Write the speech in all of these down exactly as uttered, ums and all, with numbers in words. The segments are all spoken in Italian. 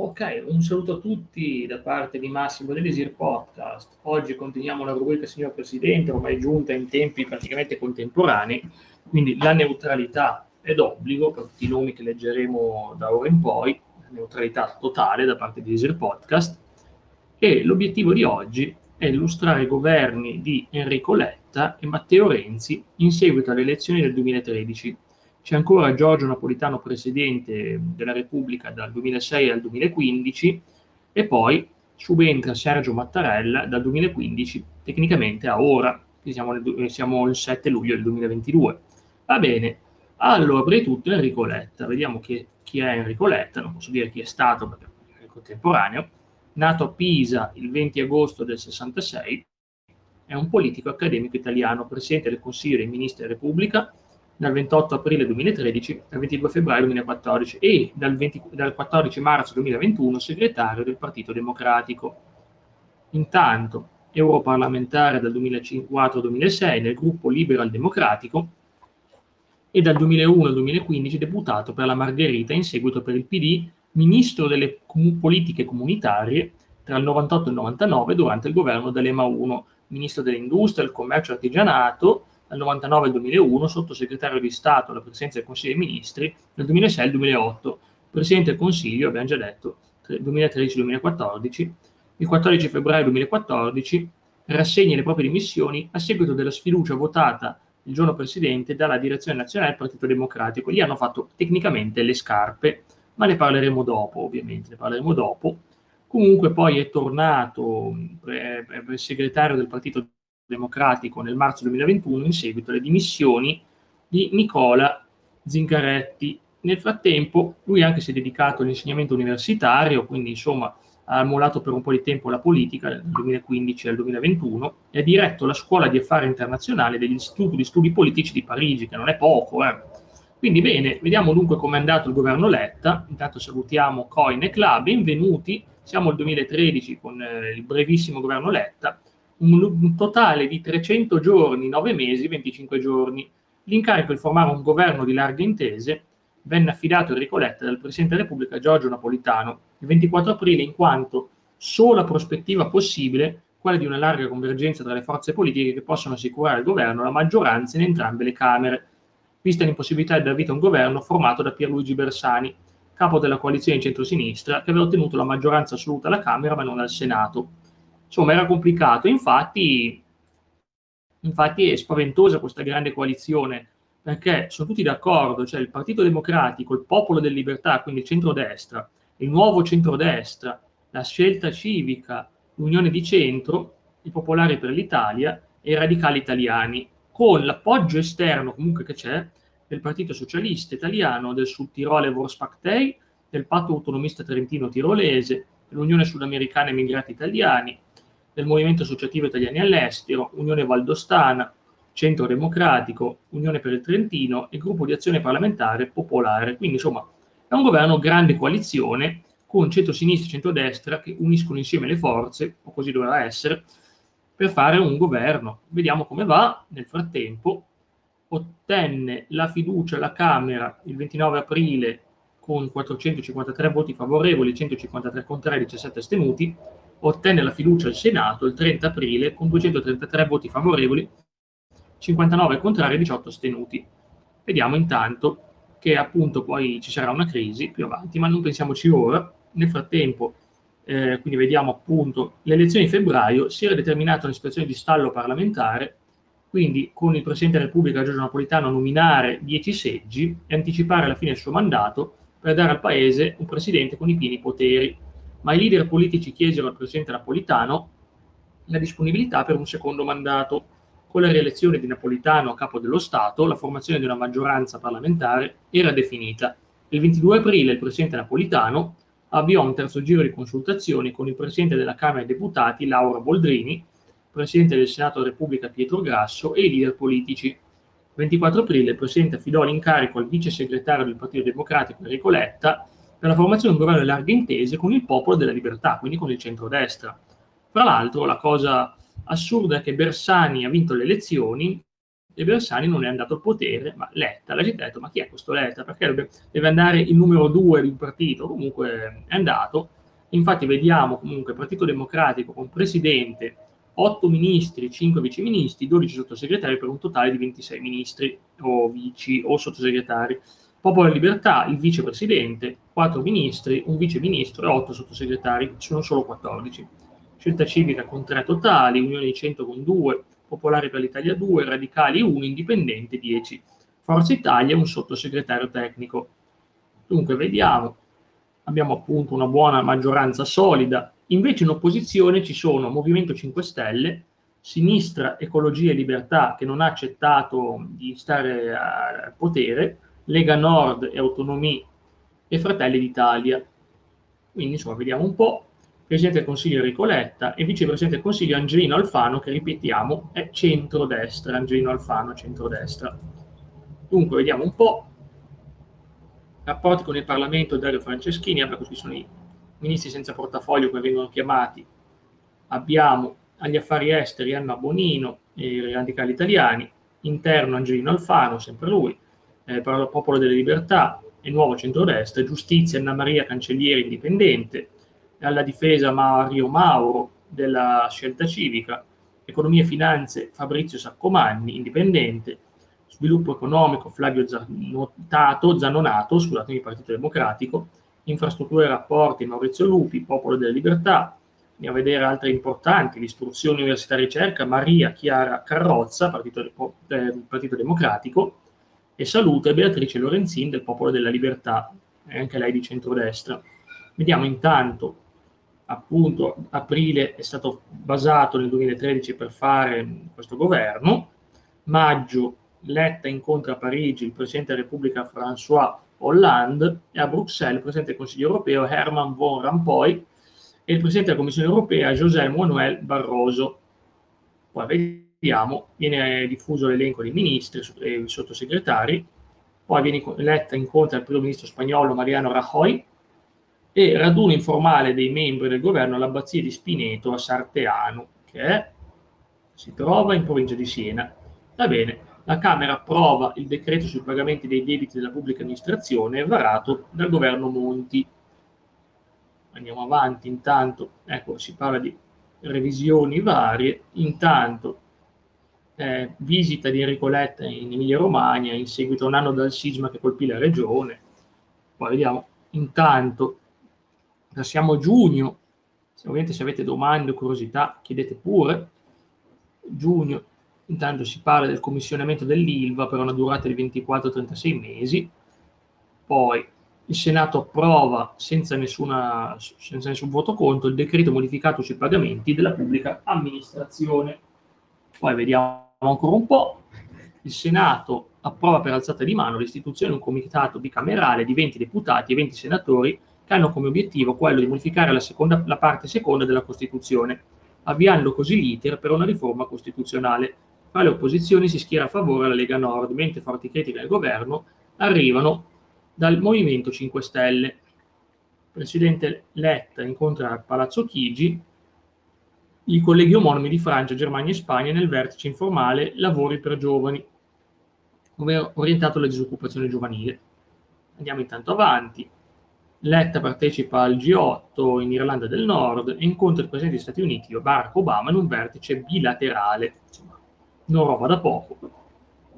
Ok, un saluto a tutti da parte di Massimo dell'Elisir Podcast. Oggi continuiamo la rubrica Signor Presidente, ormai giunta in tempi praticamente contemporanei, quindi la neutralità è d'obbligo per tutti i nomi che leggeremo da ora in poi, neutralità totale da parte di Elisir Podcast, e l'obiettivo di oggi è illustrare i governi di Enrico Letta e Matteo Renzi in seguito alle elezioni del duemilatredici. C'è ancora Giorgio Napolitano presidente della Repubblica dal duemilasei al duemilaquindici e poi subentra Sergio Mattarella dal duemilaquindici tecnicamente a ora, che siamo, nel, siamo il sette luglio del duemilaventidue. Va bene, allora prima di tutto Enrico Letta, vediamo chi, chi è Enrico Letta, non posso dire chi è stato perché è contemporaneo, nato a Pisa il venti agosto del sessantasei, è un politico accademico italiano, presidente del Consiglio dei Ministri della Repubblica, dal ventotto aprile duemilatredici al ventidue febbraio duemilaquattordici e dal, venti, dal quattordici marzo duemilaventuno segretario del Partito Democratico. Intanto, europarlamentare dal duemilaquattro al duemilasei nel gruppo Liberal Democratico e dal duemilauno al duemilaquindici deputato per la Margherita, in seguito per il P D, ministro delle com- politiche comunitarie tra il novantotto e il novantanove durante il governo D'Alema I, ministro dell'Industria, del Commercio e Artigianato, dal novantanove al duemilauno, sottosegretario di Stato alla Presidenza del Consiglio dei Ministri, dal duemilasei al duemilaotto, Presidente del Consiglio, abbiamo già detto, duemilatredici duemilaquattordici, il quattordici febbraio duemilaquattordici rassegna le proprie dimissioni a seguito della sfiducia votata il giorno precedente dalla direzione nazionale del Partito Democratico. Gli hanno fatto tecnicamente le scarpe, ma ne parleremo dopo, ovviamente, ne parleremo dopo. Comunque poi è tornato eh, segretario del Partito Democratico nel marzo duemilaventuno in seguito alle dimissioni di Nicola Zingaretti. Nel frattempo lui anche si è dedicato all'insegnamento universitario, quindi insomma ha mollato per un po' di tempo la politica dal duemilaquindici al duemilaventuno e ha diretto la scuola di affari internazionali dell'Istituto di Studi Politici di Parigi, che non è poco. Eh. Quindi bene, vediamo dunque come è andato il governo Letta. Intanto salutiamo Coin e Club, benvenuti, siamo al duemilatredici con eh, il brevissimo governo Letta. Un totale di trecento giorni, nove mesi, venticinque giorni. L'incarico di formare un governo di larghe intese venne affidato a Enrico Letta dal Presidente della Repubblica Giorgio Napolitano il ventiquattro aprile, in quanto sola prospettiva possibile quella di una larga convergenza tra le forze politiche che possono assicurare al governo la maggioranza in entrambe le Camere, vista l'impossibilità di dar vita a un governo formato da Pierluigi Bersani, capo della coalizione di centrosinistra, che aveva ottenuto la maggioranza assoluta alla Camera ma non al Senato. Insomma, era complicato, infatti, infatti è spaventosa questa grande coalizione, perché sono tutti d'accordo, cioè il Partito Democratico, il Popolo della Libertà, quindi il centrodestra, il Nuovo Centrodestra, la Scelta Civica, l'Unione di Centro, i Popolari per l'Italia e i Radicali Italiani, con l'appoggio esterno comunque che c'è del Partito Socialista Italiano, del Südtiroler Volkspartei, del Patto Autonomista Trentino Tirolese, dell'Unione Sudamericana Emigrati Italiani, del Movimento Associativo Italiano all'Estero, Unione Valdostana, Centro Democratico, Unione per il Trentino e Gruppo di Azione Parlamentare Popolare. Quindi, insomma, è un governo grande coalizione con centro-sinistra e centrodestra che uniscono insieme le forze, o così dovrà essere, per fare un governo. Vediamo come va. Nel frattempo ottenne la fiducia alla Camera il ventinove aprile con quattrocentocinquantatré voti favorevoli, centocinquantatré contrari, diciassette astenuti. Ottenne la fiducia al Senato il trenta aprile con duecentotrentatré voti favorevoli, cinquantanove contrari, diciotto astenuti. Vediamo intanto che appunto poi ci sarà una crisi più avanti, ma non pensiamoci ora. Nel frattempo, eh, quindi vediamo appunto le elezioni di febbraio, si era determinata una situazione di stallo parlamentare, quindi con il Presidente della Repubblica Giorgio Napolitano a nominare dieci seggi e anticipare alla fine il suo mandato per dare al Paese un Presidente con i pieni poteri. Ma i leader politici chiesero al presidente Napolitano la disponibilità per un secondo mandato. Con la rielezione di Napolitano a capo dello Stato, la formazione di una maggioranza parlamentare era definita. Il ventidue aprile il presidente Napolitano avviò un terzo giro di consultazioni con il presidente della Camera dei Deputati, Laura Boldrini, presidente del Senato della Repubblica Pietro Grasso e i leader politici. Il ventiquattro aprile il presidente affidò l'incarico al vice segretario del Partito Democratico, Enrico Letta, per la formazione di un governo a larghe intese con il Popolo della Libertà, quindi con il centrodestra. Tra l'altro, la cosa assurda è che Bersani ha vinto le elezioni e Bersani non è andato al potere, ma Letta, la gente ha detto, ma chi è questo Letta? Perché deve andare il numero due di un partito? Comunque è andato. Infatti vediamo comunque Partito Democratico con presidente, otto ministri, cinque viceministri, dodici sottosegretari per un totale di ventisei ministri o vici o sottosegretari. Popolo della Libertà, il vicepresidente, quattro ministri, un viceministro e otto sottosegretari, sono solo quattordici. Scelta civica con tre totali, Unione di Centro con due, Popolari per l'Italia due, Radicali uno, Indipendente dieci. Forza Italia un sottosegretario tecnico. Dunque vediamo, abbiamo appunto una buona maggioranza solida. Invece in opposizione ci sono Movimento cinque Stelle, Sinistra Ecologia e Libertà che non ha accettato di stare al potere, Lega Nord e Autonomia e Fratelli d'Italia. Quindi insomma vediamo un po'. Presidente del Consiglio Enrico Letta e vicepresidente del Consiglio Angelino Alfano, che ripetiamo è centrodestra, Angelino Alfano centrodestra. Dunque vediamo un po'. Rapporti con il Parlamento, Dario Franceschini, abbiamo qui sono i ministri senza portafoglio che vengono chiamati. Abbiamo agli affari esteri Anna Bonino e i Radicali Italiani, interno Angelino Alfano, sempre lui, eh, per il Popolo della Libertà e Nuovo Centrodestra, giustizia Anna Maria Cancellieri Indipendente, alla difesa Mario Mauro della Scelta Civica, economia e finanze Fabrizio Saccomanni, Indipendente, sviluppo economico Flavio Zanonato, Zanonato scusatemi, Partito Democratico, infrastrutture e rapporti Maurizio Lupi, Popolo della Libertà. Andiamo a vedere altre importanti, l'istruzione, università e ricerca, Maria Chiara Carrozza, Partito, eh, Partito Democratico, e salute Beatrice Lorenzin del Popolo della Libertà, anche lei di centrodestra. Vediamo intanto, appunto, aprile è stato basato nel duemilatredici per fare questo governo, maggio Letta incontra a Parigi il Presidente della Repubblica François Hollande e a Bruxelles il Presidente del Consiglio Europeo Herman Van Rompuy e il Presidente della Commissione Europea José Manuel Barroso. Poi vediamo, viene diffuso l'elenco dei ministri e sottosegretari, poi viene, Letta incontra il primo ministro spagnolo Mariano Rajoy e raduno informale dei membri del governo all'abbazia di Spineto a Sarteano, che è, si trova in provincia di Siena. Va bene, la Camera approva il decreto sui pagamenti dei debiti della pubblica amministrazione varato dal governo Monti. Andiamo avanti, intanto, ecco, si parla di revisioni varie, intanto eh, visita di Enrico Letta in Emilia-Romagna in seguito a un anno dal sisma che colpì la regione. Poi vediamo, intanto, passiamo a giugno, se ovviamente se avete domande o curiosità chiedete pure. Giugno, intanto si parla del commissionamento dell'Ilva per una durata di ventiquattro trentasei mesi, poi il Senato approva senza, nessuna, senza nessun voto contro il decreto modificato sui pagamenti della pubblica amministrazione. Poi vediamo ancora un po', il Senato approva per alzata di mano l'istituzione di un comitato bicamerale di venti deputati e venti senatori che hanno come obiettivo quello di modificare la, seconda, la parte seconda della Costituzione, avviando così l'iter per una riforma costituzionale. Tra le opposizioni si schiera a favore la Lega Nord, mentre forti critiche al governo arrivano dal Movimento cinque Stelle. Presidente Letta incontra a Palazzo Chigi i colleghi omonimi di Francia, Germania e Spagna nel vertice informale Lavori per Giovani, ovvero orientato alla disoccupazione giovanile. Andiamo intanto avanti. Letta partecipa al G otto in Irlanda del Nord e incontra il presidente degli Stati Uniti, Barack Obama, in un vertice bilaterale. Insomma, non roba da poco.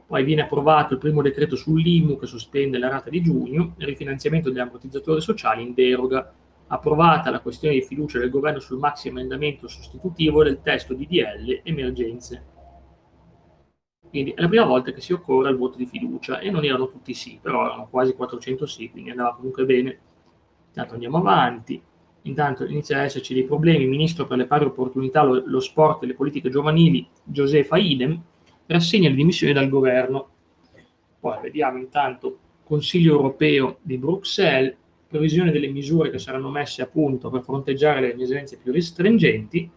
Poi viene approvato il primo decreto sull'I M U che sospende la rata di giugno, il rifinanziamento degli ammortizzatori sociali in deroga. Approvata la questione di fiducia del governo sul maxi emendamento sostitutivo del testo D D L emergenze. Quindi è la prima volta che si occorre il voto di fiducia e non erano tutti sì, però erano quasi quattrocento sì, quindi andava comunque bene. Intanto andiamo avanti, intanto inizia ad esserci dei problemi, il ministro per le pari opportunità, lo, lo sport e le politiche giovanili, Josefa Idem, rassegna le dimissioni dal governo. Poi vediamo intanto Consiglio europeo di Bruxelles, previsione delle misure che saranno messe a punto per fronteggiare le esigenze più restringenti,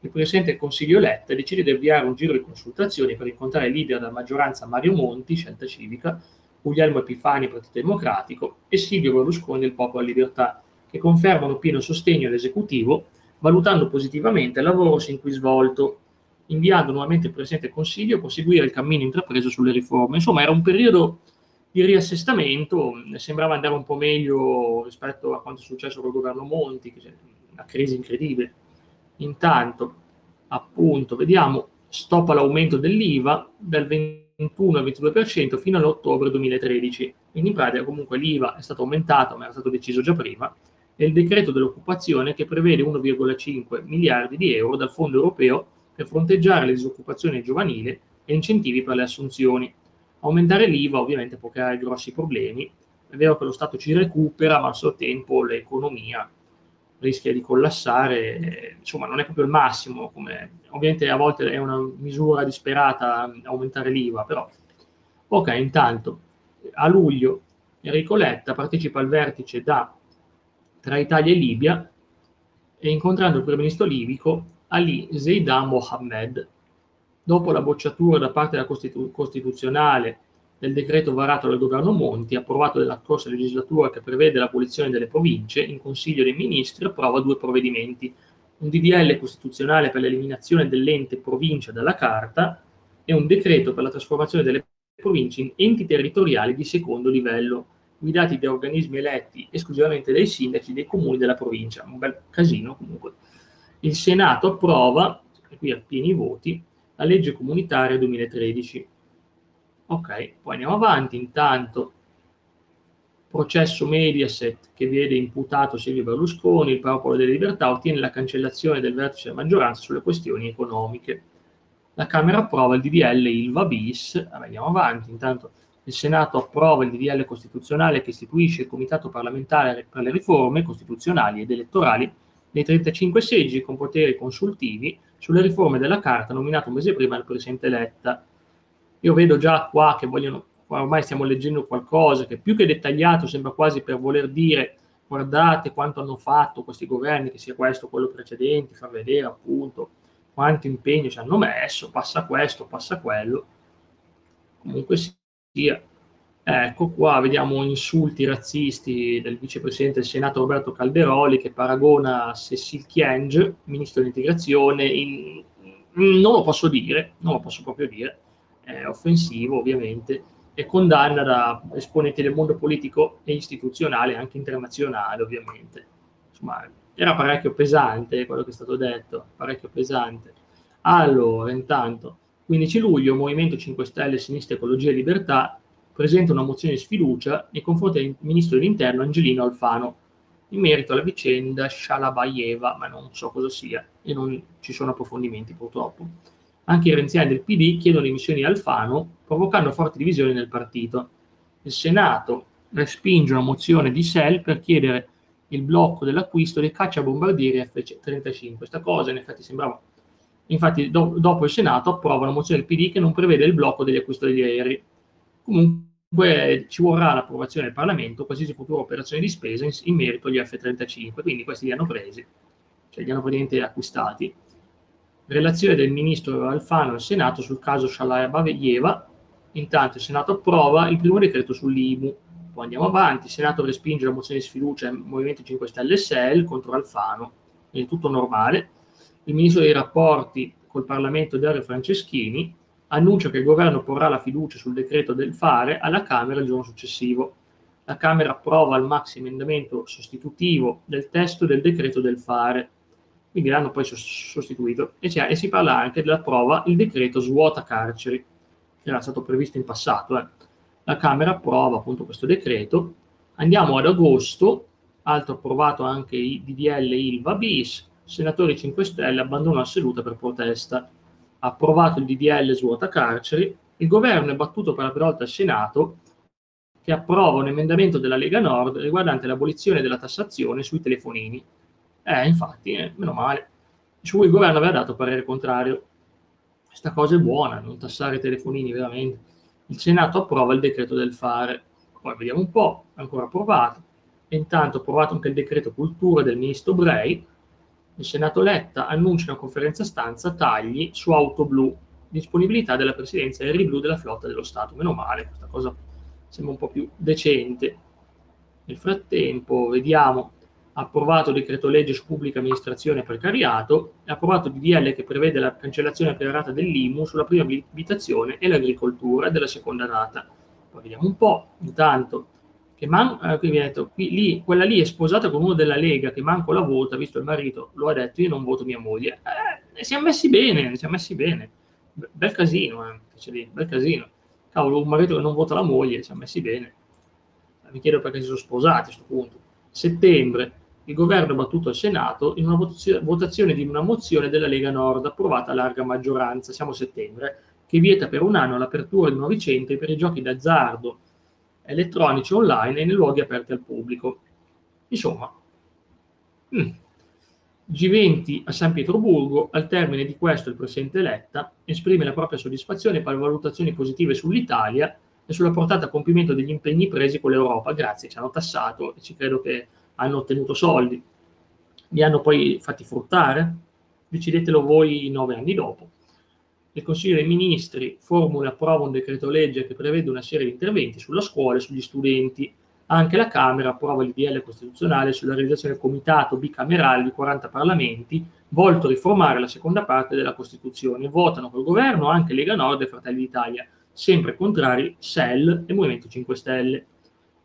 il Presidente del Consiglio Letta decide di avviare un giro di consultazioni per incontrare il leader della maggioranza Mario Monti, Scelta Civica, Guglielmo Epifani, Partito Democratico, e Silvio Berlusconi del Popolo della Libertà, che confermano pieno sostegno all'esecutivo, valutando positivamente il lavoro sin qui svolto. inviando nuovamente il Presidente del Consiglio a proseguire il cammino intrapreso sulle riforme. Insomma, era un periodo di riassestamento, sembrava andare un po' meglio rispetto a quanto è successo col governo Monti, una crisi incredibile. Intanto, appunto, vediamo, stop all'aumento dell'I V A dal ventuno al ventidue per cento fino all'ottobre duemilatredici. Quindi in pratica comunque l'I V A è stato aumentato, ma era stato deciso già prima, e il decreto dell'occupazione che prevede uno virgola cinque miliardi di euro dal Fondo Europeo per fronteggiare la disoccupazione giovanile e incentivi per le assunzioni. Aumentare l'I V A ovviamente può creare grossi problemi, è vero che lo Stato ci recupera, ma al suo tempo l'economia rischia di collassare, insomma non è proprio il massimo, come ovviamente a volte è una misura disperata aumentare l'I V A, però. Ok, intanto a luglio Enrico Letta partecipa al vertice da tra Italia e Libia e incontrando il primo ministro libico Ali Zeidan Mohammed. Dopo la bocciatura da parte della Costitu- Costituzionale del decreto varato dal governo Monti, approvato nella scorsa legislatura, che prevede l'abolizione delle province, in Consiglio dei Ministri approva due provvedimenti, un D D L costituzionale per l'eliminazione dell'ente provincia dalla Carta e un decreto per la trasformazione delle province in enti territoriali di secondo livello, guidati da organismi eletti esclusivamente dai sindaci dei comuni della provincia. Un bel casino comunque. Il Senato approva, qui a pieni voti, la legge comunitaria duemilatredici. Ok, poi andiamo avanti. Intanto, processo Mediaset che vede imputato Silvio Berlusconi, il Popolo della Libertà ottiene la cancellazione del vertice della maggioranza sulle questioni economiche. La Camera approva il D D L Ilva bis. Allora, andiamo avanti. Intanto, il Senato approva il D D L costituzionale che istituisce il Comitato parlamentare per le riforme costituzionali ed elettorali nei trentacinque seggi con poteri consultivi sulle riforme della Carta, nominato un mese prima dal Presidente Letta. Io vedo già qua che vogliono, ormai stiamo leggendo qualcosa che più che dettagliato sembra quasi per voler dire guardate quanto hanno fatto questi governi, che sia questo o quello precedente, far vedere appunto quanto impegno ci hanno messo, passa questo, passa quello. Comunque sia, ecco qua vediamo insulti razzisti del vicepresidente del Senato Roberto Calderoli che paragona Cécile Kyenge, ministro dell'integrazione, in... non lo posso dire, non lo posso proprio dire, è offensivo ovviamente, e condanna da esponenti del mondo politico e istituzionale, anche internazionale ovviamente. Insomma, era parecchio pesante quello che è stato detto, parecchio pesante. Allora, intanto, quindici luglio, Movimento cinque Stelle, Sinistra Ecologia e Libertà presenta una mozione di sfiducia nei confronti del ministro dell'Interno Angelino Alfano in merito alla vicenda Shalabayeva, ma non so cosa sia e non ci sono approfondimenti purtroppo. Anche i renziani del P D chiedono dimissioni a Alfano, provocando forti divisioni nel partito. Il Senato respinge una mozione di S E L per chiedere il blocco dell'acquisto dei cacciabombardieri effe trentacinque. Questa cosa in effetti sembrava. Infatti do- dopo il Senato approva una mozione del P D che non prevede il blocco dell'acquisto degli aerei. Comunque ci vorrà l'approvazione del Parlamento qualsiasi futura operazione di spesa in, in merito agli effe trentacinque, quindi questi li hanno presi, cioè li hanno praticamente acquistati. Relazione del ministro Alfano al Senato sul caso Shalabayeva. Intanto il Senato approva il primo decreto sull'I M U. Poi andiamo avanti, il Senato respinge la mozione di sfiducia Movimento cinque Stelle e S E L contro Alfano, quindi tutto normale. Il ministro dei rapporti col Parlamento Dario Franceschini annuncia che il governo porrà la fiducia sul decreto del fare alla Camera il giorno successivo. La Camera approva il maxi emendamento sostitutivo del testo del decreto del fare, quindi l'hanno poi sostituito, e, cioè, e si parla anche dell'approva il decreto svuota carceri, che era stato previsto in passato. Eh. La Camera approva appunto questo decreto. Andiamo ad agosto, altro approvato anche il D D L Ilva bis, senatori cinque Stelle abbandonano la seduta per protesta, approvato il D D L svuota carceri, il governo è battuto per la prima volta al Senato, che approva un emendamento della Lega Nord riguardante l'abolizione della tassazione sui telefonini. Eh, infatti, eh, meno male. Su cui il governo aveva dato parere contrario. Questa cosa è buona, non tassare i telefonini, veramente. Il Senato approva il decreto del fare. Poi vediamo un po', ancora approvato. E intanto approvato anche il decreto cultura del ministro Brei. Il Senato Letta annuncia una conferenza stampa tagli su auto blu, disponibilità della presidenza aerei blu della flotta dello Stato. Meno male, questa cosa sembra un po' più decente. Nel frattempo, vediamo... approvato decreto legge su pubblica amministrazione e precariato, e approvato D D L che prevede la cancellazione prorata dell'I M U sulla prima abitazione e l'agricoltura della seconda rata. Poi vediamo un po', intanto, che man- eh, qui viene detto, qui, lì, quella lì è sposata con uno della Lega che manco la vota, visto il marito, lo ha detto, io non voto mia moglie. Eh, siamo messi bene, siamo messi bene. Be- bel casino, eh, c'è lì, bel casino. Cavolo, un marito che non vota la moglie, siamo messi bene. Mi chiedo perché si sono sposati a questo punto. Settembre, il governo ha battuto al Senato in una votazio- votazione di una mozione della Lega Nord approvata a larga maggioranza, siamo a settembre, che vieta per un anno l'apertura di nuovi centri per i giochi d'azzardo elettronici online e nei luoghi aperti al pubblico. Insomma, mh. G venti a San Pietroburgo, al termine di questo il presidente Letta esprime la propria soddisfazione per valutazioni positive sull'Italia e sulla portata a compimento degli impegni presi con l'Europa. Grazie, ci hanno tassato e ci credo che hanno ottenuto soldi. Li hanno poi fatti fruttare? Decidetelo voi nove anni dopo. Il Consiglio dei Ministri formula e approva un decreto legge che prevede una serie di interventi sulla scuola e sugli studenti. Anche la Camera approva il D D L costituzionale sulla realizzazione del comitato bicamerale di quaranta parlamenti, volto a riformare la seconda parte della Costituzione. Votano col governo anche Lega Nord e Fratelli d'Italia, sempre contrari S E L e Movimento cinque Stelle.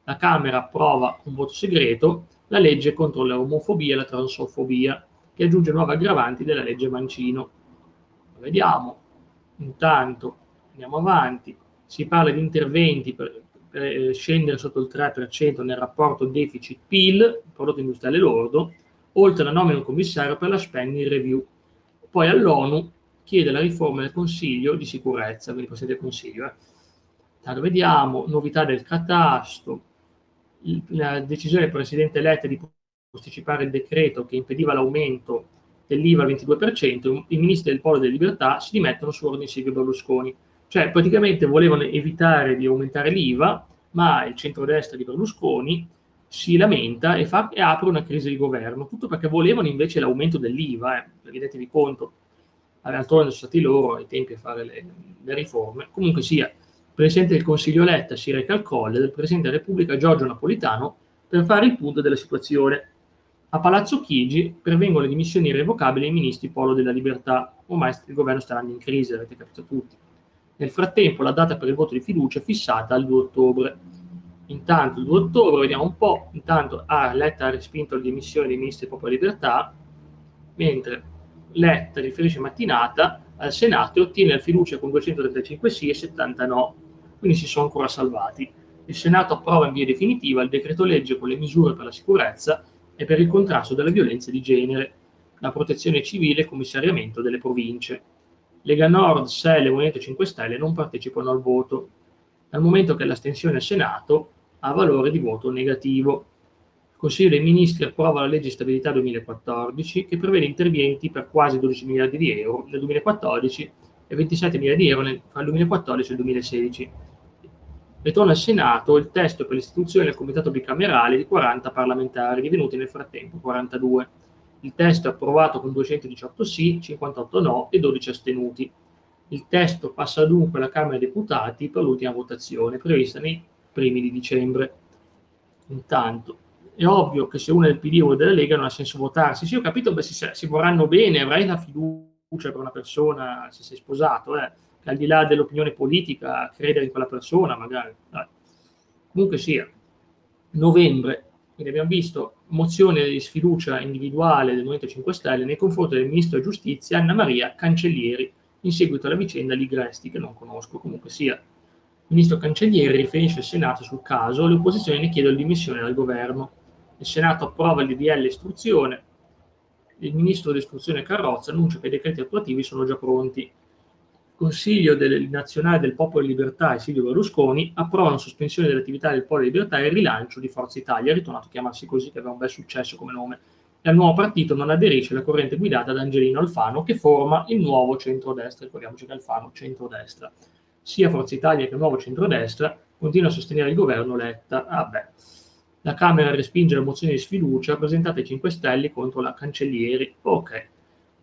La Camera approva con voto segreto la legge contro l'omofobia e la transfobia, che aggiunge nuove aggravanti della legge Mancino. Vediamo. Intanto, andiamo avanti, si parla di interventi per, per scendere sotto il tre per cento nel rapporto deficit-P I L, prodotto industriale lordo, oltre alla nomina di un commissario per la spending review. Poi all'ONU chiede la riforma del Consiglio di sicurezza, quindi Presidente del Consiglio. Eh. Tanto vediamo, novità del catasto, la decisione del Presidente Letta di posticipare il decreto che impediva l'aumento dell'I V A al ventidue per cento, i ministri del Popolo della Libertà si dimettono su ordine di Silvio Berlusconi. Cioè, praticamente volevano evitare di aumentare l'I V A, ma il centrodestra di Berlusconi si lamenta e, fa, e apre una crisi di governo. Tutto perché volevano invece l'aumento dell'I V A, eh, rendetevi conto. Allora sono stati loro ai tempi a fare le, le riforme. Comunque sia, il Presidente del Consiglio Letta si reca al Colle del Presidente della Repubblica Giorgio Napolitano per fare il punto della situazione. A Palazzo Chigi pervengono le dimissioni irrevocabili ai ministri Polo della Libertà. Ormai il governo sta andando in crisi, avete capito tutti. Nel frattempo la data per il voto di fiducia è fissata al due ottobre. Intanto il due ottobre, vediamo un po', intanto ah, Letta ha respinto le dimissioni dei ministri Polo della Libertà, mentre Letta riferisce mattinata al Senato e ottiene la fiducia con duecentotrentacinque sì e settanta no, quindi si sono ancora salvati. Il Senato approva in via definitiva il decreto legge con le misure per la sicurezza e per il contrasto della violenza di genere, la protezione civile e il commissariamento delle province. Lega Nord, S E L e Movimento cinque Stelle non partecipano al voto, dal momento che l'astensione al Senato ha valore di voto negativo. Il Consiglio dei Ministri approva la legge di stabilità duemilaquattordici che prevede interventi per quasi dodici miliardi di euro nel duemilaquattordici e ventisette miliardi di euro nel, tra il duemilaquattordici e il duemilasedici. Ritorna al Senato il testo per l'istituzione del Comitato bicamerale di quaranta parlamentari, divenuti nel frattempo quarantadue. Il testo è approvato con duecentodiciotto sì, cinquantotto no e dodici astenuti. Il testo passa dunque alla Camera dei Deputati per l'ultima votazione, prevista nei primi di dicembre. Intanto, è ovvio che se uno è del P D o della Lega non ha senso votarsi. Sì, ho capito, beh, si, si vorranno bene, avrai la fiducia per una persona se sei sposato, eh. Al di là dell'opinione politica, credere in quella persona, magari. Dai. Comunque sia, novembre, quindi abbiamo visto mozione di sfiducia individuale del Movimento cinque Stelle nei confronti del Ministro della Giustizia Anna Maria Cancellieri, in seguito alla vicenda Ligresti, che non conosco, comunque sia. Il Ministro Cancellieri riferisce al Senato sul caso, le opposizioni ne chiedono dimissioni dal Governo. Il Senato approva il D D L istruzione, il Ministro dell'Istruzione Carrozza annuncia che i decreti attuativi sono già pronti. Consiglio del, Nazionale del Popolo Libertà e Silvio Berlusconi approvano sospensione dell'attività del Popolo Libertà e il rilancio di Forza Italia, ritornato a chiamarsi così, che aveva un bel successo come nome, e al nuovo partito non aderisce la corrente guidata da Angelino Alfano, che forma il Nuovo Centrodestra. Ricordiamoci che Alfano centrodestra. Sia Forza Italia che il Nuovo Centrodestra continua a sostenere il governo Letta. Ah beh. La Camera respinge la mozione di sfiducia presentata ai cinque Stelle contro la Cancellieri. Ok.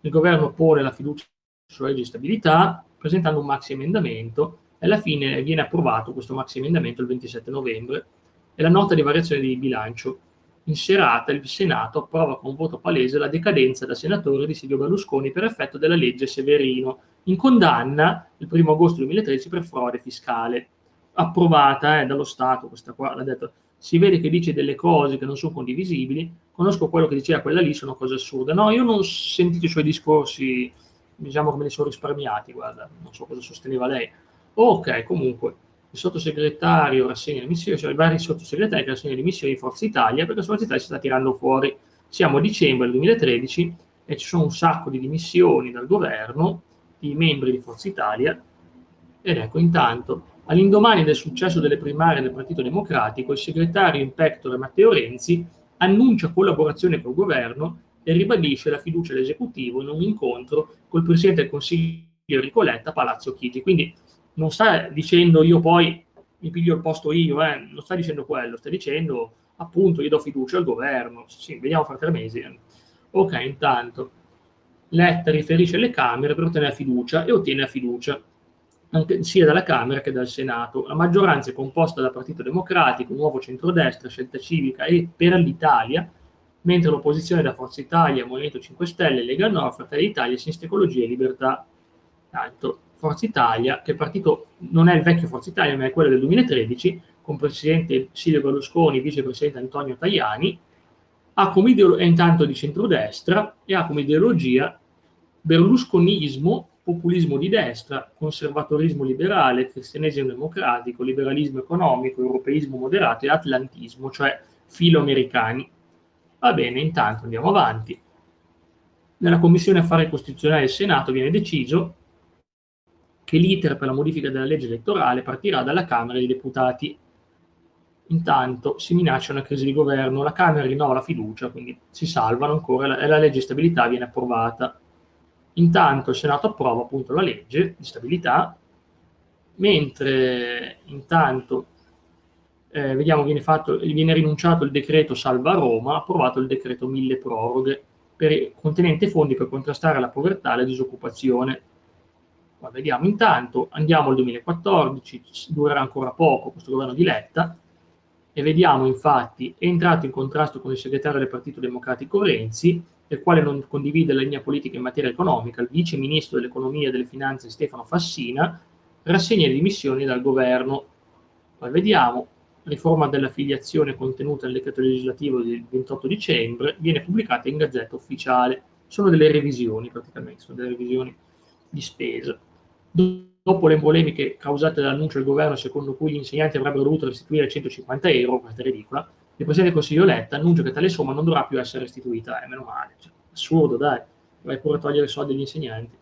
Il governo pone la fiducia sulla legge di stabilità, presentando un maxi emendamento, e alla fine viene approvato questo maxi emendamento il ventisette novembre, e la nota di variazione di bilancio. In serata il Senato approva con voto palese la decadenza da senatore di Silvio Berlusconi per effetto della legge Severino, in condanna il primo agosto duemilatredici per frode fiscale. Approvata eh, dallo Stato, questa qua l'ha detto. Si vede che dice delle cose che non sono condivisibili, conosco quello che diceva quella lì, sono cose assurde. No, io non ho sentito i suoi discorsi, diciamo che me li sono risparmiati, guarda, non so cosa sosteneva lei. Ok, comunque, il sottosegretario rassegna le missioni, cioè i vari sottosegretari che rassegnano le missioni di Forza Italia, perché Forza Italia si sta tirando fuori. Siamo a dicembre duemilatredici e ci sono un sacco di dimissioni dal governo, di membri di Forza Italia, ed ecco intanto... All'indomani del successo delle primarie del Partito Democratico, il segretario in pectore Matteo Renzi annuncia collaborazione col governo e ribadisce la fiducia all'esecutivo in un incontro col presidente del Consiglio Enrico Letta a Palazzo Chigi. Quindi non sta dicendo io poi mi piglio il posto io, eh? Non sta dicendo quello, sta dicendo appunto io do fiducia al governo, sì, vediamo fra tre mesi. Ok, intanto Letta riferisce alle Camere per ottenere la fiducia e ottiene la fiducia. Anche, sia dalla Camera che dal Senato. La maggioranza è composta da Partito Democratico, Nuovo Centrodestra, Scelta Civica e Per l'Italia, mentre l'opposizione da Forza Italia, Movimento cinque Stelle, Lega Nord, Fratelli d'Italia, Sinistra Ecologia e Libertà. Tanto Forza Italia, che partito non è il vecchio Forza Italia, ma è quello del duemilatredici, con presidente Silvio Berlusconi, vicepresidente Antonio Tajani, ha come ideolo- è intanto di centrodestra e ha come ideologia berlusconismo, populismo di destra, conservatorismo liberale, cristianesimo democratico, liberalismo economico, europeismo moderato e atlantismo, cioè filoamericani. Va bene, intanto andiamo avanti. Nella Commissione Affari Costituzionali del Senato viene deciso che l'iter per la modifica della legge elettorale partirà dalla Camera dei Deputati. Intanto si minaccia una crisi di governo, la Camera rinnova la fiducia, quindi si salvano ancora e la legge di stabilità viene approvata. Intanto il Senato approva appunto la legge di stabilità, mentre intanto eh, vediamo viene, fatto, viene rinunciato il decreto Salva Roma, approvato il decreto Mille Proroghe, per, contenente fondi per contrastare la povertà e la disoccupazione. Ma vediamo intanto, andiamo al duemilaquattordici, durerà ancora poco questo governo di Letta, e vediamo infatti, è entrato in contrasto con il segretario del Partito Democratico Renzi, del quale non condivide la linea politica in materia economica, il vice ministro dell'economia e delle finanze Stefano Fassina rassegna le dimissioni dal governo. Poi vediamo, riforma dell'affiliazione contenuta nel decreto legislativo del ventotto dicembre, viene pubblicata in Gazzetta Ufficiale. Sono delle revisioni praticamente, sono delle revisioni di spesa. Dopo le polemiche causate dall'annuncio del governo secondo cui gli insegnanti avrebbero dovuto restituire centocinquanta euro, questa è ridicola, il Presidente del Consiglio Letta annuncia che tale somma non dovrà più essere restituita, e eh, meno male, cioè, assurdo dai, vai pure a togliere i soldi agli insegnanti.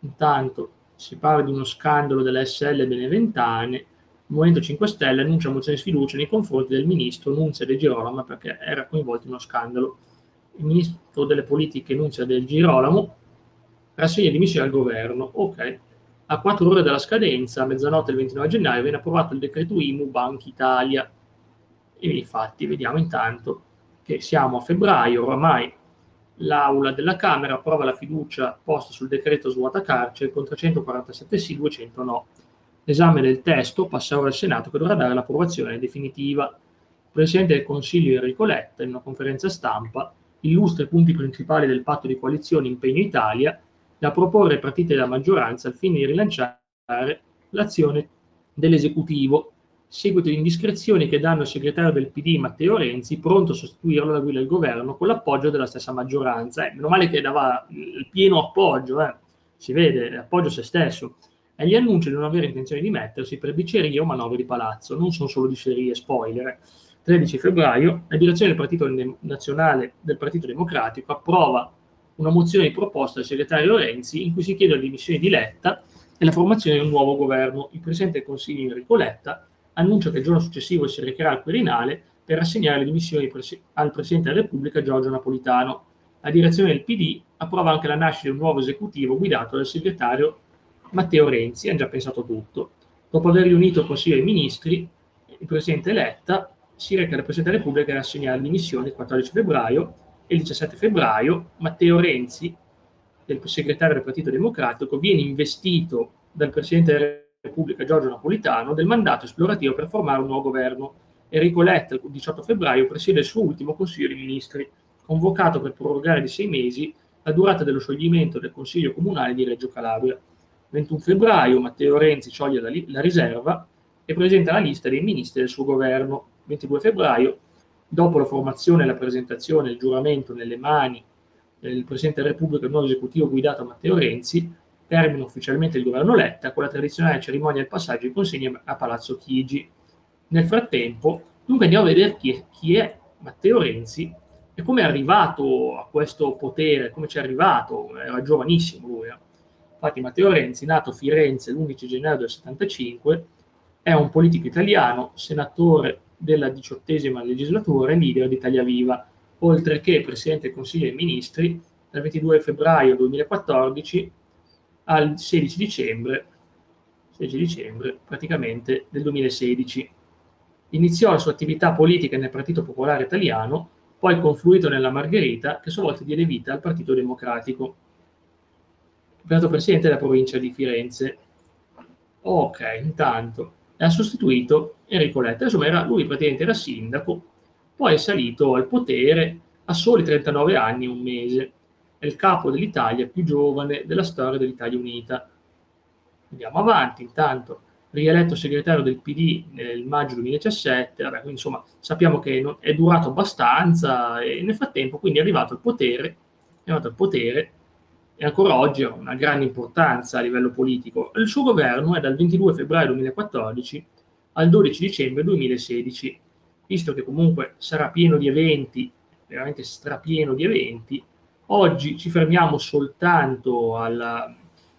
Intanto si parla di uno scandalo della S L Beneventane, il Movimento cinque Stelle annuncia mozione di sfiducia nei confronti del ministro Nunzia De Girolamo perché era coinvolto in uno scandalo. Il ministro delle politiche Nunzia De Girolamo rassegna dimissioni al governo, ok. A quattro ore dalla scadenza, a mezzanotte del ventinove gennaio, viene approvato il decreto I M U Banca Italia. E infatti vediamo intanto che siamo a febbraio, oramai l'Aula della Camera approva la fiducia posta sul decreto svuota carcere con trecentoquarantasette sì, duecento no. L'esame del testo passerà al Senato che dovrà dare l'approvazione definitiva. Il Presidente del Consiglio Enrico Letta, in una conferenza stampa, illustra i punti principali del patto di coalizione Impegno Italia da proporre ai partiti della maggioranza al fine di rilanciare l'azione dell'esecutivo. Seguito di indiscrezioni che danno il segretario del P D Matteo Renzi, pronto a sostituirlo alla guida del governo con l'appoggio della stessa maggioranza. Eh, meno male che dava il pieno appoggio, eh. Si vede, appoggio a se stesso. E gli annuncia di non avere intenzione di mettersi per dicerie o manovre di palazzo, non sono solo dicerie, spoiler. tredici febbraio, la direzione del Partito Nazionale del Partito Democratico approva una mozione di proposta del segretario Renzi in cui si chiede la dimissione di Letta e la formazione di un nuovo governo. Il Presidente del Consiglio Enrico Letta annuncia che il giorno successivo si recherà al Quirinale per rassegnare le dimissioni pres- al Presidente della Repubblica Giorgio Napolitano. La direzione del P D approva anche la nascita di un nuovo esecutivo guidato dal segretario Matteo Renzi, hanno già pensato tutto. Dopo aver riunito il Consiglio dei Ministri, il Presidente Letta si reca al Presidente della Repubblica per rassegnare le dimissioni il quattordici febbraio e il diciassette febbraio Matteo Renzi, il segretario del Partito Democratico, viene investito dal Presidente della Repubblica Giorgio Napolitano del mandato esplorativo per formare un nuovo governo. Enrico Letta, il diciotto febbraio, presiede il suo ultimo Consiglio dei Ministri, convocato per prorogare di sei mesi la durata dello scioglimento del Consiglio Comunale di Reggio Calabria. ventuno febbraio, Matteo Renzi scioglie la, la riserva e presenta la lista dei ministri del suo governo. ventidue febbraio, dopo la formazione, la presentazione e il giuramento nelle mani del Presidente della Repubblica e il nuovo esecutivo guidato da Matteo Renzi, termina ufficialmente il governo Letta con la tradizionale cerimonia del passaggio in consegna a Palazzo Chigi. Nel frattempo, dunque, andiamo a vedere chi è, chi è Matteo Renzi e come è arrivato a questo potere, come ci è arrivato. Era giovanissimo lui. Eh? Infatti Matteo Renzi, nato a Firenze l'undici gennaio del settantacinque, è un politico italiano, senatore della diciottesima legislatura e leader di Italia Viva, oltre che Presidente del Consiglio dei Ministri dal ventidue febbraio duemilaquattordici al sedici dicembre, sedici dicembre praticamente del duemilasedici. Iniziò la sua attività politica nel Partito Popolare Italiano, poi confluito nella Margherita, che a sua volta diede vita al Partito Democratico. È stato presidente della provincia di Firenze. Ok, intanto ha sostituito Enrico Letta. Insomma, era, lui praticamente era sindaco, poi è salito al potere a soli trentanove anni e un mese. È il capo dell'Italia più giovane della storia dell'Italia Unita. Andiamo avanti, intanto. Rieletto segretario del P D nel maggio duemiladiciassette, vabbè, quindi, insomma, sappiamo che non, è durato abbastanza, e nel frattempo quindi è arrivato al potere, è arrivato al potere e ancora oggi ha una grande importanza a livello politico. Il suo governo è dal ventidue febbraio duemilaquattordici al dodici dicembre duemilasedici, visto che comunque sarà pieno di eventi, veramente strapieno di eventi. Oggi ci fermiamo soltanto alla,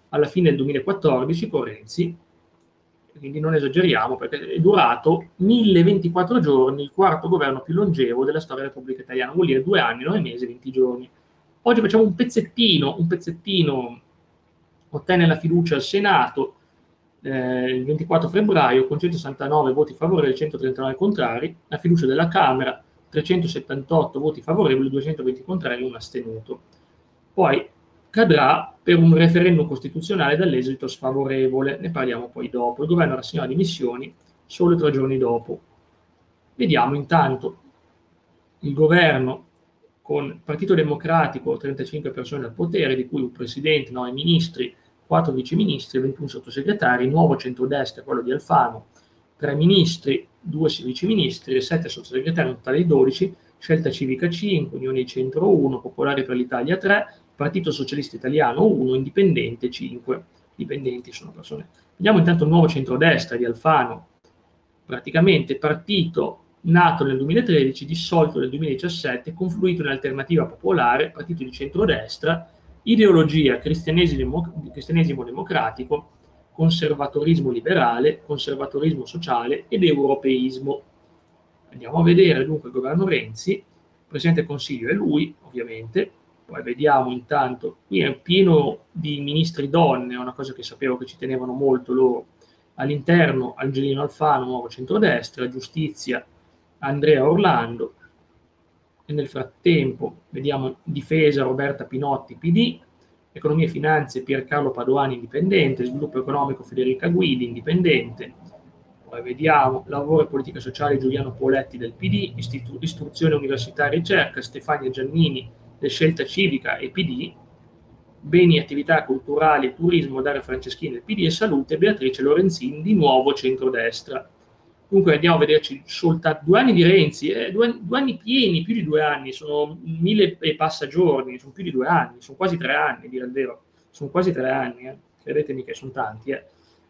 alla fine del duemilaquattordici con Renzi, quindi non esageriamo, perché è durato mille ventiquattro giorni, il quarto governo più longevo della storia della Repubblica Italiana, vuol dire due anni, nove mesi e venti giorni. Oggi facciamo un pezzettino, un pezzettino, ottenne la fiducia al Senato eh, il ventiquattro febbraio con centosessantanove voti favorevoli e centotrentanove contrari, la fiducia della Camera trecentosettantotto voti favorevoli, duecentoventi contrari e un astenuto. Poi cadrà per un referendum costituzionale dall'esito sfavorevole, ne parliamo poi dopo. Il governo rassegnerà dimissioni solo tre giorni dopo. Vediamo intanto il governo con Partito Democratico, trentacinque persone al potere, di cui un presidente, nove ministri, quattro viceministri, ventuno sottosegretari, Nuovo Centrodestra, quello di Alfano, tre ministri, due viceministri, sette sottosegretari, un totale di dodici, Scelta Civica cinque, Unione di Centro uno, Popolari per l'Italia tre, Partito Socialista Italiano uno, Indipendente cinque. Dipendenti sono persone. Vediamo intanto il Nuovo Centrodestra di Alfano, praticamente partito nato nel duemilatredici, dissolto nel duemiladiciassette, confluito in Alternativa Popolare, partito di centrodestra, ideologia cristianesimo, cristianesimo democratico, conservatorismo liberale, conservatorismo sociale ed europeismo. Andiamo a vedere dunque il governo Renzi. Presidente del Consiglio è lui, ovviamente. Poi vediamo intanto, qui è pieno di ministri donne, è una cosa che sapevo che ci tenevano molto loro. All'interno Angelino Alfano, Nuovo Centrodestra, Giustizia Andrea Orlando, e nel frattempo vediamo Difesa Roberta Pinotti P D, Economia e Finanze Piercarlo Padoani Indipendente, Sviluppo Economico Federica Guidi Indipendente, poi vediamo Lavoro e Politica Sociale Giuliano Poletti del P D, Istitu- Istruzione Universitaria e Ricerca Stefania Giannini del Scelta Civica e P D, Beni e Attività Culturali e Turismo Dario Franceschini del P D e Salute Beatrice Lorenzin di Nuovo Centrodestra. Dunque andiamo a vederci soltanto due anni di Renzi, eh, due, due anni pieni, più di due anni, sono mille e passa giorni, sono più di due anni, sono quasi tre anni, dire il vero, sono quasi tre anni, eh. Credetemi che sono tanti, eh.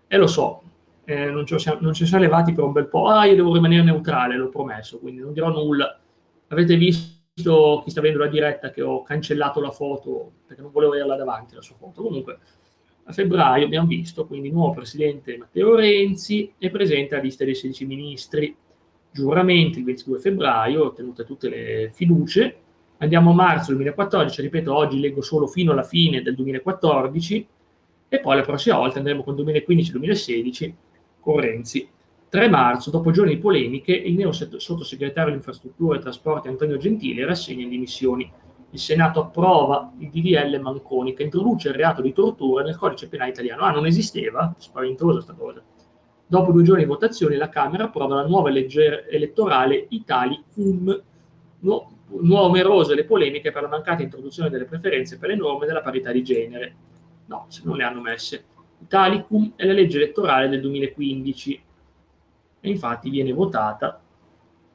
E lo so, eh, non ci siamo, siamo levati per un bel po', ah io devo rimanere neutrale, l'ho promesso, quindi non dirò nulla. Avete visto chi sta vedendo la diretta che ho cancellato la foto, perché non volevo averla davanti la sua foto, comunque... A febbraio abbiamo visto quindi nuovo presidente Matteo Renzi e presenta la lista dei sedici ministri. Giuramenti il ventidue febbraio, ottenute tutte le fiducie. Andiamo a marzo duemilaquattordici, ripeto oggi leggo solo fino alla fine del duemilaquattordici e poi la prossima volta andremo con duemilaquindici duemilasedici con Renzi. tre marzo, dopo giorni di polemiche, il neo sottosegretario all'infrastruttura e trasporti Antonio Gentile rassegna le dimissioni. Il Senato approva il D D L Manconi che introduce il reato di tortura nel codice penale italiano. Ah, non esisteva? Spaventosa sta cosa. Dopo due giorni di votazioni, la Camera approva la nuova legge elettorale Itali Cum. No, numerose le polemiche per la mancata introduzione delle preferenze per le norme della parità di genere. No, se non le hanno messe. Itali Cum è la legge elettorale del duemilaquindici e infatti viene votata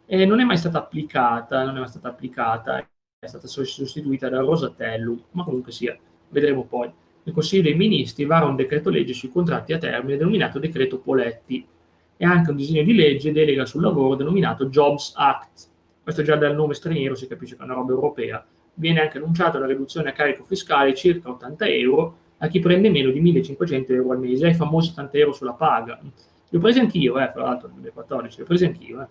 e non è mai stata applicata, non è mai stata applicata, è stata sostituita dal Rosatellum, ma comunque sia, vedremo poi. Il Consiglio dei Ministri vara un decreto legge sui contratti a termine denominato decreto Poletti e anche un disegno di legge delega sul lavoro denominato Jobs Act. Questo già dal nome straniero si capisce che è una roba europea. Viene anche annunciata la riduzione a carico fiscale circa ottanta euro a chi prende meno di millecinquecento euro al mese, ai famosi ottanta euro sulla paga. Li ho presi anch'io, eh, fra l'altro nel duemilaquattordici, li ho presi anch'io. Eh.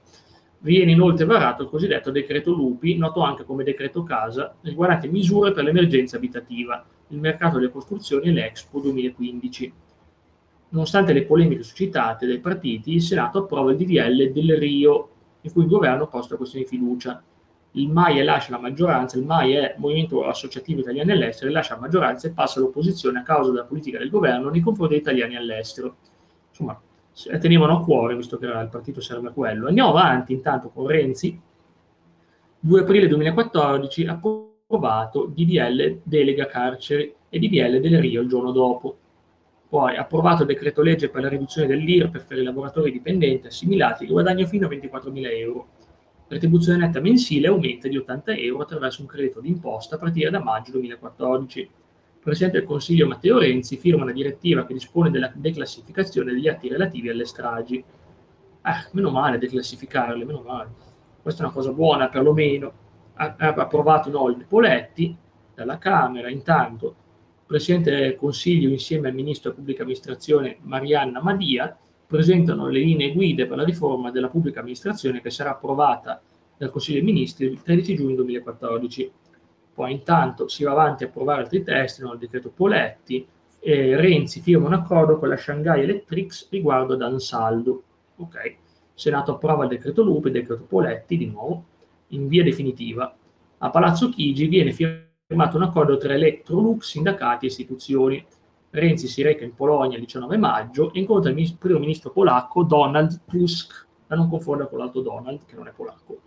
Viene inoltre varato il cosiddetto decreto Lupi, noto anche come decreto Casa, riguardante misure per l'emergenza abitativa, il mercato delle costruzioni e l'Expo duemilaquindici. Nonostante le polemiche suscitate dai partiti, il Senato approva il D D L del Rio, in cui il governo ha posto la questione di fiducia. Il M A I E lascia la maggioranza, il M A I E, Movimento Associativo Italiano all'Estero, lascia la maggioranza e passa all'opposizione a causa della politica del governo nei confronti degli italiani all'estero. Insomma, tenevano a cuore, visto che il partito serve a quello. Andiamo avanti intanto con Renzi. due aprile duemilaquattordici, approvato D D L delega carceri e D D L del Rio il giorno dopo. Poi approvato il decreto legge per la riduzione dell'I R P E F per i lavoratori dipendenti assimilati che guadagnano fino a ventiquattromila euro. La retribuzione netta mensile aumenta di ottanta euro attraverso un credito d'imposta a partire da maggio duemilaquattordici. Il Presidente del Consiglio Matteo Renzi firma una direttiva che dispone della declassificazione degli atti relativi alle stragi. Eh, meno male declassificarle, meno male. Questa è una cosa buona perlomeno. Ha, ha approvato no, il Poletti dalla Camera intanto. Presidente del Consiglio, insieme al Ministro della Pubblica Amministrazione Marianna Madia, presentano le linee guida per la riforma della Pubblica Amministrazione che sarà approvata dal Consiglio dei Ministri il tredici giugno duemilaquattordici. Poi intanto si va avanti a approvare altri testi, no, il decreto Poletti, eh, Renzi firma un accordo con la Shanghai Electrics riguardo ad Ansaldo. Ok, Senato approva il decreto Lupi, il decreto Poletti di nuovo, in via definitiva. A Palazzo Chigi viene firmato firmato un accordo tra Electrolux, sindacati e istituzioni. Renzi si reca in Polonia il diciannove maggio e incontra il primo ministro polacco Donald Tusk, da non confondere con l'altro Donald, che non è polacco.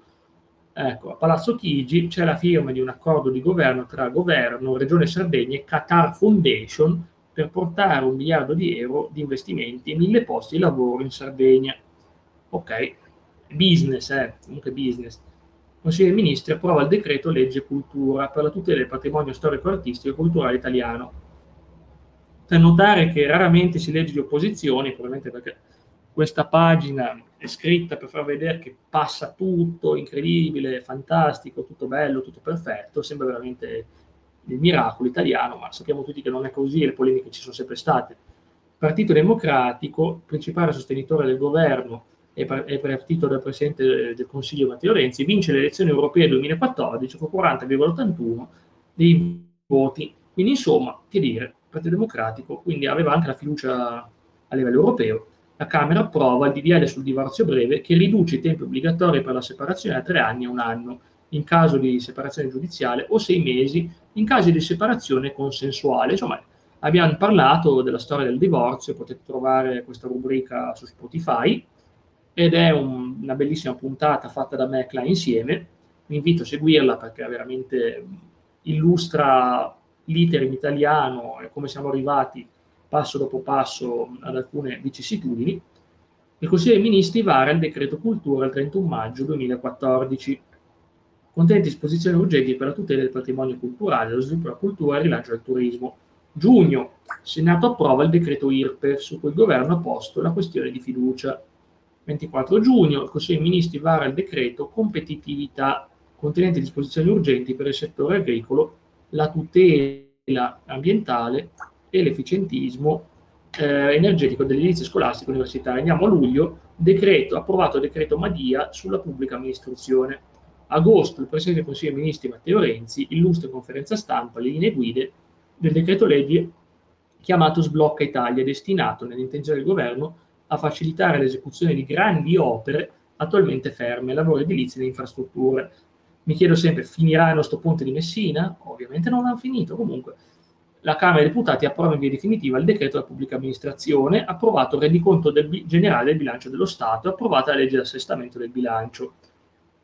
Ecco, a Palazzo Chigi c'è la firma di un accordo di governo tra governo, Regione Sardegna e Qatar Foundation per portare un miliardo di euro di investimenti e mille posti di lavoro in Sardegna. Ok, business, eh, comunque business. Il Consiglio dei Ministri approva il decreto legge cultura per la tutela del patrimonio storico-artistico e culturale italiano. Per notare che raramente si legge di opposizione, probabilmente perché questa pagina è scritta per far vedere che passa tutto, incredibile, fantastico, tutto bello, tutto perfetto, sembra veramente il miracolo italiano, ma sappiamo tutti che non è così e le polemiche ci sono sempre state. Il Partito Democratico, principale sostenitore del governo, è partito dal Presidente del Consiglio Matteo Renzi, vince le elezioni europee duemilaquattordici con quaranta virgola ottantuno dei voti. Quindi insomma, che dire, Partito Democratico, quindi aveva anche la fiducia a livello europeo. La Camera approva il D D L sul divorzio breve che riduce i tempi obbligatori per la separazione a tre anni e un anno in caso di separazione giudiziale o sei mesi in caso di separazione consensuale. Insomma, abbiamo parlato della storia del divorzio, potete trovare questa rubrica su Spotify, ed è un, una bellissima puntata fatta da me e Klein insieme. Vi invito a seguirla perché veramente illustra l'iter in italiano e come siamo arrivati passo dopo passo ad alcune vicissitudini. Il Consiglio dei Ministri vara il decreto cultura il trentuno maggio duemilaquattordici, contenente disposizioni urgenti per la tutela del patrimonio culturale, lo sviluppo della cultura e il rilancio del turismo. Giugno, Senato approva il decreto I R P E F su cui il governo ha posto la questione di fiducia. ventiquattro giugno, il Consiglio dei Ministri vara il decreto competitività contenente disposizioni urgenti per il settore agricolo, la tutela ambientale e l'efficientismo eh, energetico dell'edilizia scolastica universitaria. Andiamo a luglio, decreto, approvato il decreto Madia sulla pubblica amministrazione. Agosto, il Presidente del Consiglio dei Ministri Matteo Renzi illustra in conferenza stampa le linee guida del decreto legge chiamato Sblocca Italia, destinato nell'intenzione del governo a facilitare l'esecuzione di grandi opere attualmente ferme, lavori edilizi e infrastrutture. Mi chiedo sempre, finiranno sto ponte di Messina? Ovviamente non hanno finito, comunque. la Camera dei Deputati approva in via definitiva il decreto della pubblica amministrazione, approvato il rendiconto del generale del bilancio dello Stato, approvata la legge di assestamento del bilancio,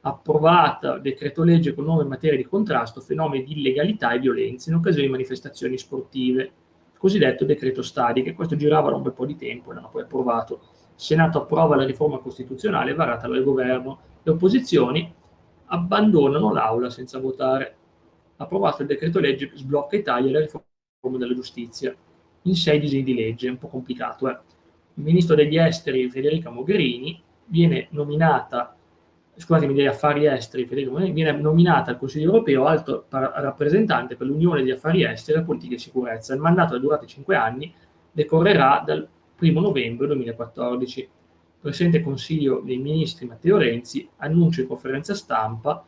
approvata decreto legge con norme in materia di contrasto a fenomeni di illegalità e violenza in occasione di manifestazioni sportive, cosiddetto decreto Stadi, che questo girava da un bel po' di tempo e l'hanno poi approvato. Il Senato approva la riforma costituzionale varata dal governo. Le opposizioni abbandonano l'aula senza votare. Approvato il decreto legge sblocca Italia e la riforma della giustizia in sei disegni di legge, un po' complicato. Eh? Il ministro degli esteri Federica Mogherini viene nominata, scusatemi, degli affari esteri Federica Mogherini viene nominata al Consiglio europeo alto par- rappresentante per l'Unione degli affari esteri e la politica e sicurezza. Il mandato è durato cinque anni, decorrerà dal primo novembre duemilaquattordici. Il Presidente del Consiglio dei Ministri Matteo Renzi annuncia in conferenza stampa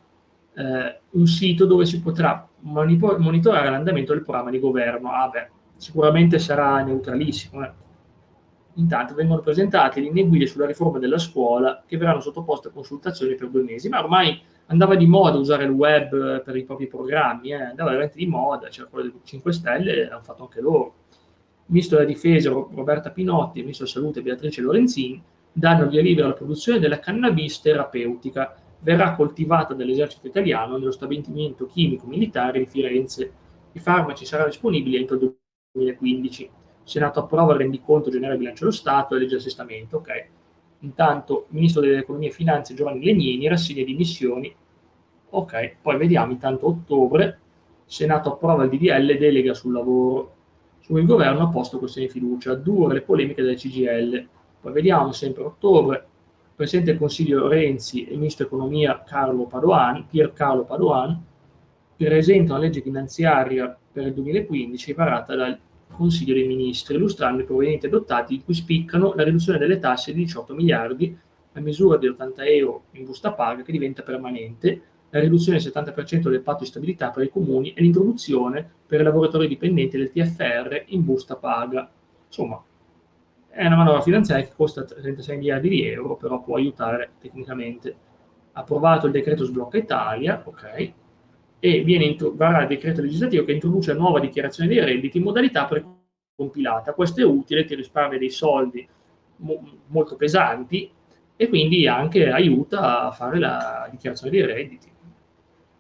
eh, un sito dove si potrà manipol- monitorare l'andamento del programma di governo. Ah beh, sicuramente sarà neutralissimo. Eh. Intanto vengono presentate le linee guida sulla riforma della scuola che verranno sottoposte a consultazioni per due mesi. Ma ormai andava di moda usare il web per i propri programmi, eh. Andava veramente di moda, c'era quello dei cinque Stelle, l'hanno fatto anche loro. Ministro della Difesa Roberta Pinotti e Ministro della Salute Beatrice Lorenzin danno via libera alla produzione della cannabis terapeutica. Verrà coltivata dall'esercito italiano nello stabilimento chimico militare di Firenze. I farmaci saranno disponibili entro il duemilaquindici. Il Senato approva il rendiconto generale del bilancio dello Stato e legge di assestamento. Okay. Intanto il Ministro dell'Economia e Finanze Giovanni Legnini rassegna dimissioni. Ok, poi vediamo. Intanto ottobre il Senato approva il D D L delega sul lavoro. Su il governo ha posto questione di fiducia, dure le polemiche della C G I L. Poi vediamo, sempre a ottobre, il Presidente del Consiglio Renzi e il Ministro dell'Economia Carlo Padoan, Piercarlo Padoan, presentano la legge finanziaria per il duemilaquindici varata dal Consiglio dei Ministri, illustrando i provvedimenti adottati in cui spiccano la riduzione delle tasse di diciotto miliardi, la misura di ottanta euro in busta paga che diventa permanente, la riduzione del settanta per cento del patto di stabilità per i comuni e l'introduzione per i lavoratori dipendenti del T F R in busta paga. Insomma, è una manovra finanziaria che costa trentasei miliardi di euro, però può aiutare tecnicamente. Approvato il decreto sblocca Italia, ok, e viene intro- varrà il decreto legislativo che introduce una nuova dichiarazione dei redditi in modalità precompilata. Questo è utile, ti risparmia dei soldi mo- molto pesanti e quindi anche aiuta a fare la dichiarazione dei redditi.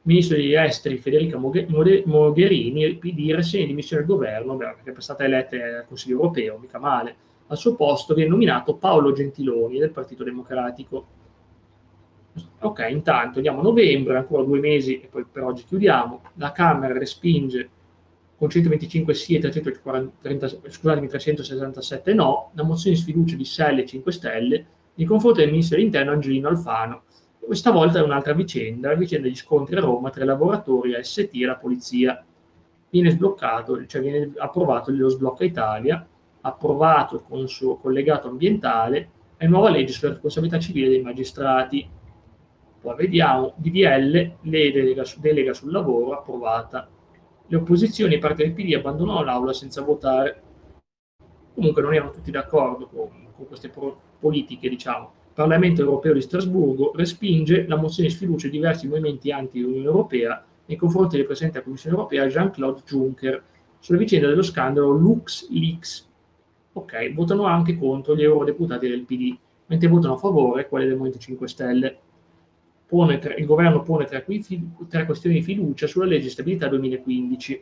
Ministro degli Esteri Federica Mogherini, P D, rassegna dimissioni al governo, perché è stata eletta al Consiglio europeo, mica male. Al suo posto viene nominato Paolo Gentiloni del Partito Democratico. Ok, intanto andiamo a novembre, ancora due mesi e poi per oggi chiudiamo. La Camera respinge con centoventicinque sì e trecentosessantasette no la mozione di sfiducia di S E L e cinque Stelle nei confronti del Ministro dell'Interno Angelino Alfano. Questa volta è un'altra vicenda, la vicenda degli scontri a Roma tra i lavoratori, A S T e la polizia. Viene sbloccato, cioè viene approvato lo sblocca Italia, approvato con il suo collegato ambientale e nuova legge sulla responsabilità civile dei magistrati. Poi vediamo, D D L, le delega, delega sul lavoro, approvata. Le opposizioni e parte del P D abbandonano l'aula senza votare. Comunque non erano tutti d'accordo con, con queste pro- politiche, diciamo. Il Parlamento europeo di Strasburgo respinge la mozione di sfiducia di diversi movimenti anti-Unione Europea nei confronti del Presidente della Commissione Europea Jean-Claude Juncker sulla vicenda dello scandalo LuxLeaks. Ok, votano anche contro gli eurodeputati del P D, mentre votano a favore quelli del Movimento cinque Stelle. Pone tre, il governo pone tre, tre questioni di fiducia sulla legge di stabilità duemilaquindici.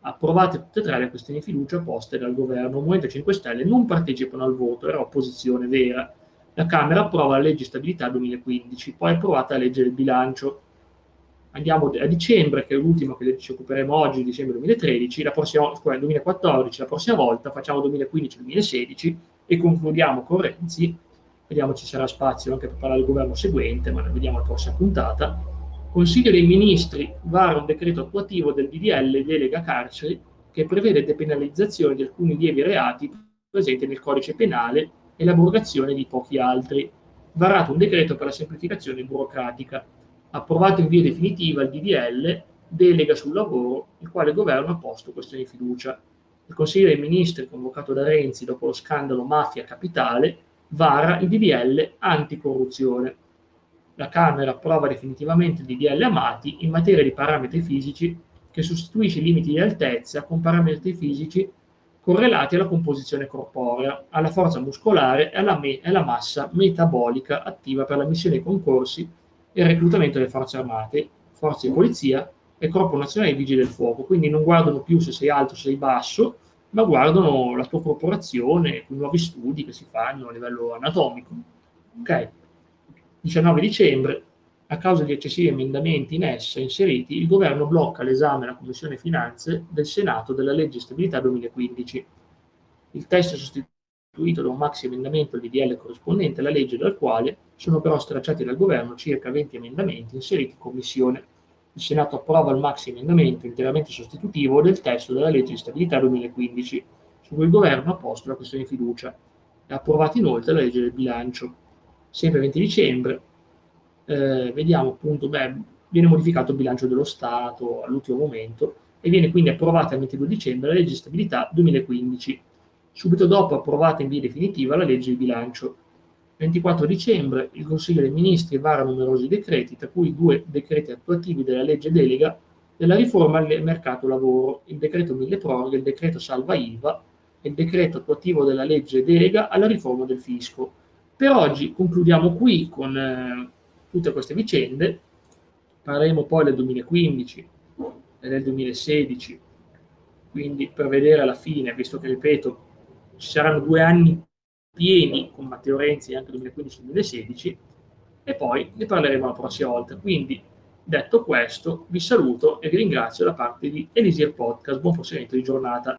Approvate tutte e tre le questioni di fiducia poste dal governo. Il Movimento cinque Stelle non partecipano al voto, era opposizione vera. La Camera approva la legge di stabilità duemilaquindici, poi è approvata la legge del bilancio. Andiamo a dicembre, che è l'ultima che ci occuperemo oggi, dicembre duemilatredici, la prossima, scusa, duemilaquattordici, la prossima volta facciamo duemilaquindici duemilasedici e concludiamo con Renzi. Vediamo ci sarà spazio anche per parlare del governo seguente, ma ne vediamo la prossima puntata. Consiglio dei Ministri vara un decreto attuativo del D D L delega carceri che prevede depenalizzazione di alcuni lievi reati presenti nel codice penale e l'abrogazione di pochi altri. Varato un decreto per la semplificazione burocratica. Approvato in via definitiva il D D L delega sul lavoro, il quale il governo ha posto questione di fiducia. Il Consiglio dei Ministri, convocato da Renzi dopo lo scandalo mafia capitale, vara il D D L anticorruzione. La Camera approva definitivamente il D D L Amati in materia di parametri fisici che sostituisce i limiti di altezza con parametri fisici correlati alla composizione corporea, alla forza muscolare e alla, me- e alla massa metabolica attiva per l'ammissione ai concorsi e il reclutamento delle forze armate, forze di polizia e corpo nazionale vigili del fuoco. Quindi non guardano più se sei alto o se sei basso, ma guardano la tua corporazione con nuovi studi che si fanno a livello anatomico. Ok. diciannove dicembre, a causa di eccessivi emendamenti in essa inseriti, il governo blocca l'esame alla Commissione Finanze del Senato della legge Stabilità duemilaquindici. Il testo è sostituito da un maxi emendamento al D D L corrispondente alla legge, dal quale sono però stracciati dal governo circa venti emendamenti inseriti in commissione. Il Senato approva il maxi emendamento interamente sostitutivo del testo della legge di stabilità duemilaquindici, su cui il governo ha posto la questione di fiducia. È approvata inoltre la legge del bilancio. Sempre venti dicembre, eh, vediamo appunto, beh, viene modificato il bilancio dello Stato all'ultimo momento e viene quindi approvata il ventidue dicembre la legge di stabilità duemilaquindici. Subito dopo approvata in via definitiva la legge di bilancio. ventiquattro dicembre il Consiglio dei Ministri vara numerosi decreti, tra cui due decreti attuativi della legge delega della riforma del mercato lavoro, il decreto mille proroghe, il decreto salva I V A e il decreto attuativo della legge delega alla riforma del fisco. Per oggi concludiamo qui con eh, tutte queste vicende. Parleremo poi del duemilaquindici e del duemilasedici, quindi per vedere alla fine, visto che ripeto ci saranno due anni pieni con Matteo Renzi anche duemilaquindici duemilasedici, e poi ne parleremo la prossima volta. Quindi, detto questo, vi saluto e vi ringrazio da parte di Elisir Podcast. Buon proseguimento di giornata.